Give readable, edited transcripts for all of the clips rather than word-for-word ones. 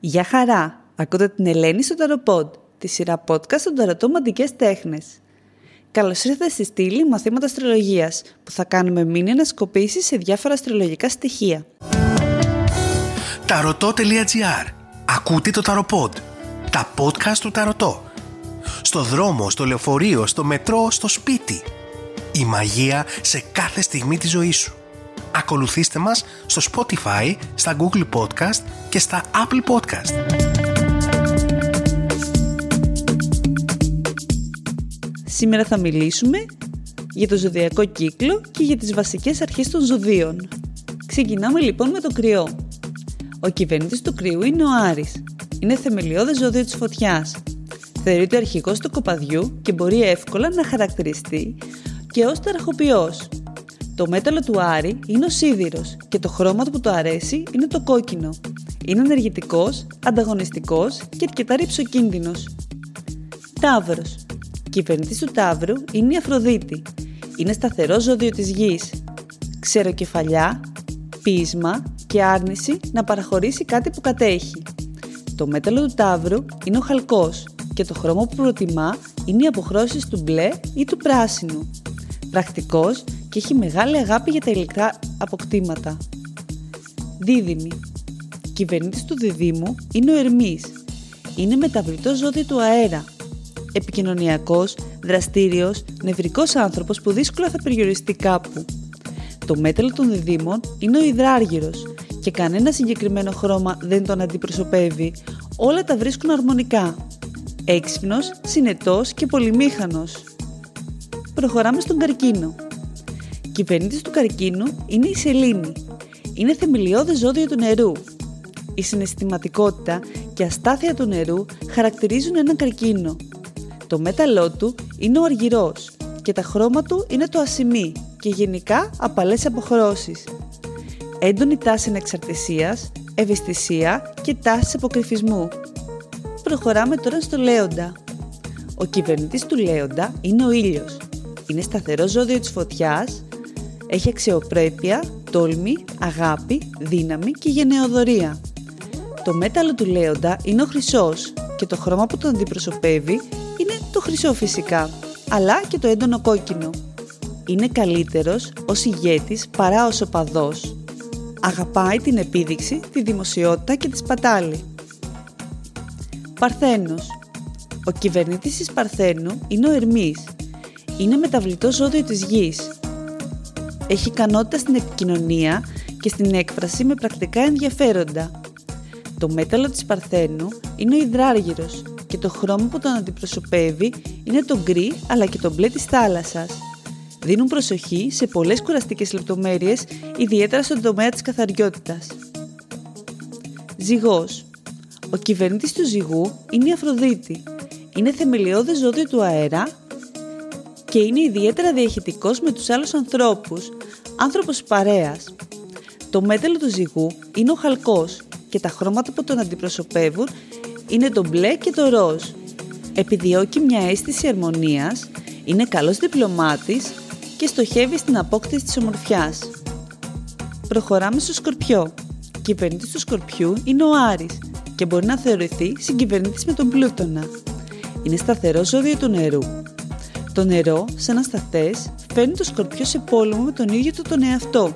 Γεια χαρά! Ακούτε την Ελένη στο Tarot Pod, τη σειρά podcast των ταρωτό μαντικές τέχνες. Καλώς ήρθατε στη στήλη μαθήματα αστρολογίας, που θα κάνουμε μήνυ ανασκοπήσεις σε διάφορα αστρολογικά στοιχεία. ταρωτό.gr. Ακούτε το Tarot Pod. Τα podcast του ταρωτό. Στο δρόμο, στο λεωφορείο, στο μετρό, στο σπίτι. Η μαγεία σε κάθε στιγμή της ζωής σου. Ακολουθήστε μας στο Spotify, στα Google Podcast και στα Apple Podcast. Σήμερα θα μιλήσουμε για το ζωδιακό κύκλο και για τις βασικές αρχές των ζωδίων. Ξεκινάμε λοιπόν με το Κρυό. Ο κυβερνήτης του Κρυού είναι ο Άρης. Είναι θεμελιώδες ζώδιο της φωτιάς. Θεωρείται αρχηγός του κοπαδιού και μπορεί εύκολα να χαρακτηριστεί και ως ταραχοποιός. Το μέταλλο του Άρη είναι ο σίδηρος και το χρώμα που του αρέσει είναι το κόκκινο. Είναι ενεργητικός, ανταγωνιστικός και αρκετά ρυψοκίνδυνος. Ταύρος. Κυβερνητής του Ταύρου είναι η Αφροδίτη. Είναι σταθερό ζώδιο της γης. Ξεροκεφαλιά, πείσμα και άρνηση να παραχωρήσει κάτι που κατέχει. Το μέταλλο του Ταύρου είναι ο χαλκός και το χρώμα που προτιμά είναι οι αποχρώσεις του μπλε ή του πράσινου. Πρακτικός και έχει μεγάλη αγάπη για τα υλικά αποκτήματα. Δίδυμη. Κυβερνήτης του Διδύμου είναι ο Ερμής. Είναι μεταβλητό ζώδιο του αέρα. Επικοινωνιακός, δραστήριος, νευρικός άνθρωπος που δύσκολα θα περιοριστεί κάπου. Το μέταλλο των Διδύμων είναι ο Υδράργυρος και κανένα συγκεκριμένο χρώμα δεν τον αντιπροσωπεύει. Όλα τα βρίσκουν αρμονικά. Έξυπνος, συνετός και πολυμήχανος. Προχωράμε στον Καρκίνο. Κυβερνήτης του Καρκίνου είναι η Σελήνη. Είναι θεμελιώδες ζώδιο του νερού. Η συναισθηματικότητα και αστάθεια του νερού χαρακτηρίζουν έναν καρκίνο. Το μέταλλό του είναι ο αργυρός και τα χρώμα του είναι το ασημί και γενικά απαλές αποχρώσεις. Έντονη τάση ανεξαρτησίας, ευαισθησία και τάση αποκρυφισμού. Προχωράμε τώρα στο Λέοντα. Ο κυβερνητής του Λέοντα είναι ο ήλιος. Είναι σταθερό ζώδιο της φωτιάς, έχει αξιοπρέπεια, τόλμη, αγάπη, δύναμη και γενναιοδωρία. Το μέταλλο του Λέοντα είναι ο χρυσός και το χρώμα που τον αντιπροσωπεύει είναι το χρυσό φυσικά, αλλά και το έντονο κόκκινο. Είναι καλύτερος ως ηγέτης παρά ως οπαδός. Αγαπάει την επίδειξη, τη δημοσιότητα και τη σπατάλη. Παρθένος. Ο κυβερνήτης της Παρθένου είναι ο Ερμής. Είναι μεταβλητό ζώδιο της γης. Έχει ικανότητα στην επικοινωνία και στην έκφραση με πρακτικά ενδιαφέροντα. Το μέταλλο της Παρθένου είναι ο υδράργυρος και το χρώμα που τον αντιπροσωπεύει είναι το γκρι αλλά και το μπλε της θάλασσας. Δίνουν προσοχή σε πολλές κουραστικές λεπτομέρειες, ιδιαίτερα στον τομέα της καθαριότητας. Ζυγός. Ο κυβερνήτης του Ζυγού είναι η Αφροδίτη. Είναι θεμελιώδες ζώδιο του αέρα και είναι ιδιαίτερα διαχειτικός με τους άλλους ανθρώπους, άνθρωπος παρέας. Το μέταλλο του Ζυγού είναι ο χαλκός και τα χρώματα που τον αντιπροσωπεύουν είναι το μπλε και το ροζ. Επιδιώκει μια αίσθηση αρμονίας, είναι καλός διπλωμάτης και στοχεύει στην απόκτηση της ομορφιάς. Προχωράμε στο Σκορπιό. Κυβερνήτης του Σκορπιού είναι ο Άρης και μπορεί να θεωρηθεί συγκυβερνήτης με τον Πλούτονα. Είναι σταθερό ζώδιο του νερού. Το νερό, σαν ασταθές, φέρνει το Σκορπιό σε πόλεμο με τον ίδιο του τον εαυτό.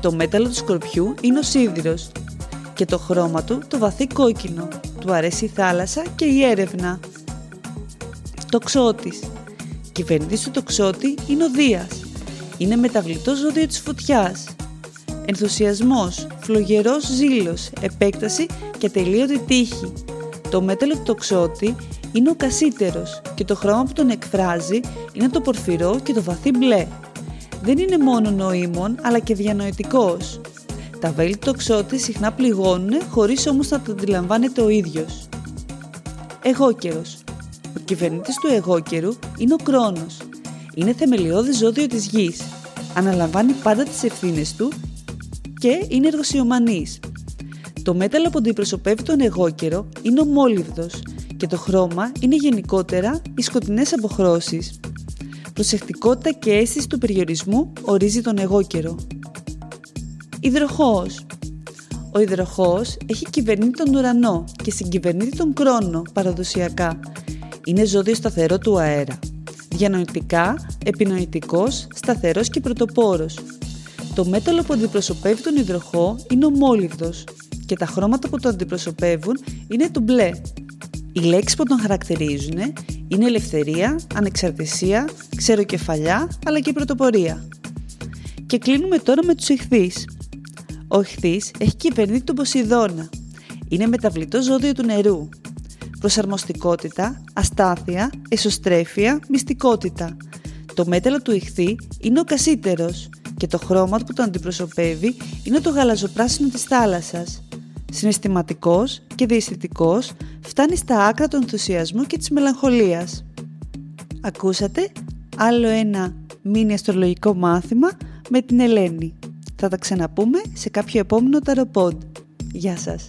Το μέταλλο του Σκορπιού είναι ο σίδηρος και το χρώμα του το βαθύ κόκκινο. Του αρέσει η θάλασσα και η έρευνα. Τοξότης. Κυβερνήτης του Τοξότη είναι ο Δίας. Είναι μεταβλητό ζώδιο της φωτιάς. Ενθουσιασμός, φλογερός ζήλος, επέκταση και ατελείωτη τύχη. Το μέταλλο του Τοξότη είναι ο κασίτερος και το χρώμα που τον εκφράζει είναι το πορφυρό και το βαθύ μπλε. Δεν είναι μόνο νοήμων αλλά και διανοητικός. Τα βέλη του Τοξότη συχνά πληγώνουν χωρίς όμως να το αντιλαμβάνεται ο ίδιος. Αιγόκερος. Ο κυβερνήτης του Αιγόκερου είναι ο Κρόνος. Είναι θεμελιώδης ζώδιο της γης. Αναλαμβάνει πάντα τις ευθύνες του και είναι εργοσιομανής. Το μέταλλο που αντιπροσωπεύει τον Αιγόκερο είναι ο μόλιβδος και το χρώμα είναι γενικότερα οι σκοτεινές αποχρώσεις. Προσεκτικότητα και αίσθηση του περιορισμού ορίζει τον Αιγόκερο. Υδροχόος. Ο Ο υδροχόος έχει κυβερνήσει τον ουρανό και συγκυβερνεί τον χρόνο παραδοσιακά. Είναι ζώδιο σταθερό του αέρα. Διανοητικά, επινοητικός, σταθερός και πρωτοπόρος. Το μέταλλο που αντιπροσωπεύει τον υδροχό είναι ο μόλυβδος και τα χρώματα που τον αντιπροσωπεύουν είναι το μπλε. Οι λέξεις που τον χαρακτηρίζουν είναι ελευθερία, ανεξαρτησία, ξεροκεφαλιά αλλά και πρωτοπορία. Και κλείνουμε τώρα με τους ιχθύς. Ο ιχθύς έχει κυβερνήσει τον Ποσειδώνα. Είναι μεταβλητό ζώδιο του νερού. Προσαρμοστικότητα, αστάθεια, εσωστρέφεια, μυστικότητα. Το μέταλλο του ιχθύ είναι ο κασίτερος και το χρώμα που τον αντιπροσωπεύει είναι το γαλαζοπράσινο της θάλασσας. Συναισθηματικός και διαισθητικός, φτάνει στα άκρα του ενθουσιασμού και της μελαγχολίας. Ακούσατε άλλο ένα μίνι αστρολογικό μάθημα με την Ελένη. Θα τα ξαναπούμε σε κάποιο επόμενο Tarot Pod. Γεια σας!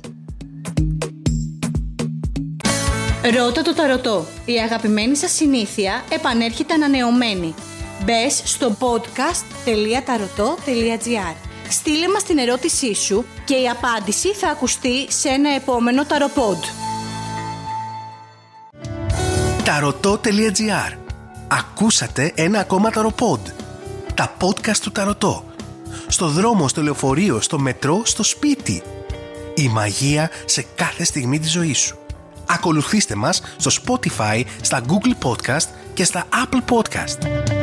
Ρώτα το ταρωτό. Η αγαπημένη σας συνήθεια επανέρχεται ανανεωμένη. Μπες στο podcast.taroto.gr. Στείλε μας την ερώτησή σου και η απάντηση θα ακουστεί σε ένα επόμενο Tarot Pod. Ταρωτό.gr. Ακούσατε ένα ακόμα Tarot Pod. Τα podcast του ταρωτό. Στο δρόμο, στο λεωφορείο, στο μετρό, στο σπίτι. Η μαγεία σε κάθε στιγμή της ζωής σου. Ακολουθήστε μας στο Spotify, στα Google Podcast και στα Apple Podcast.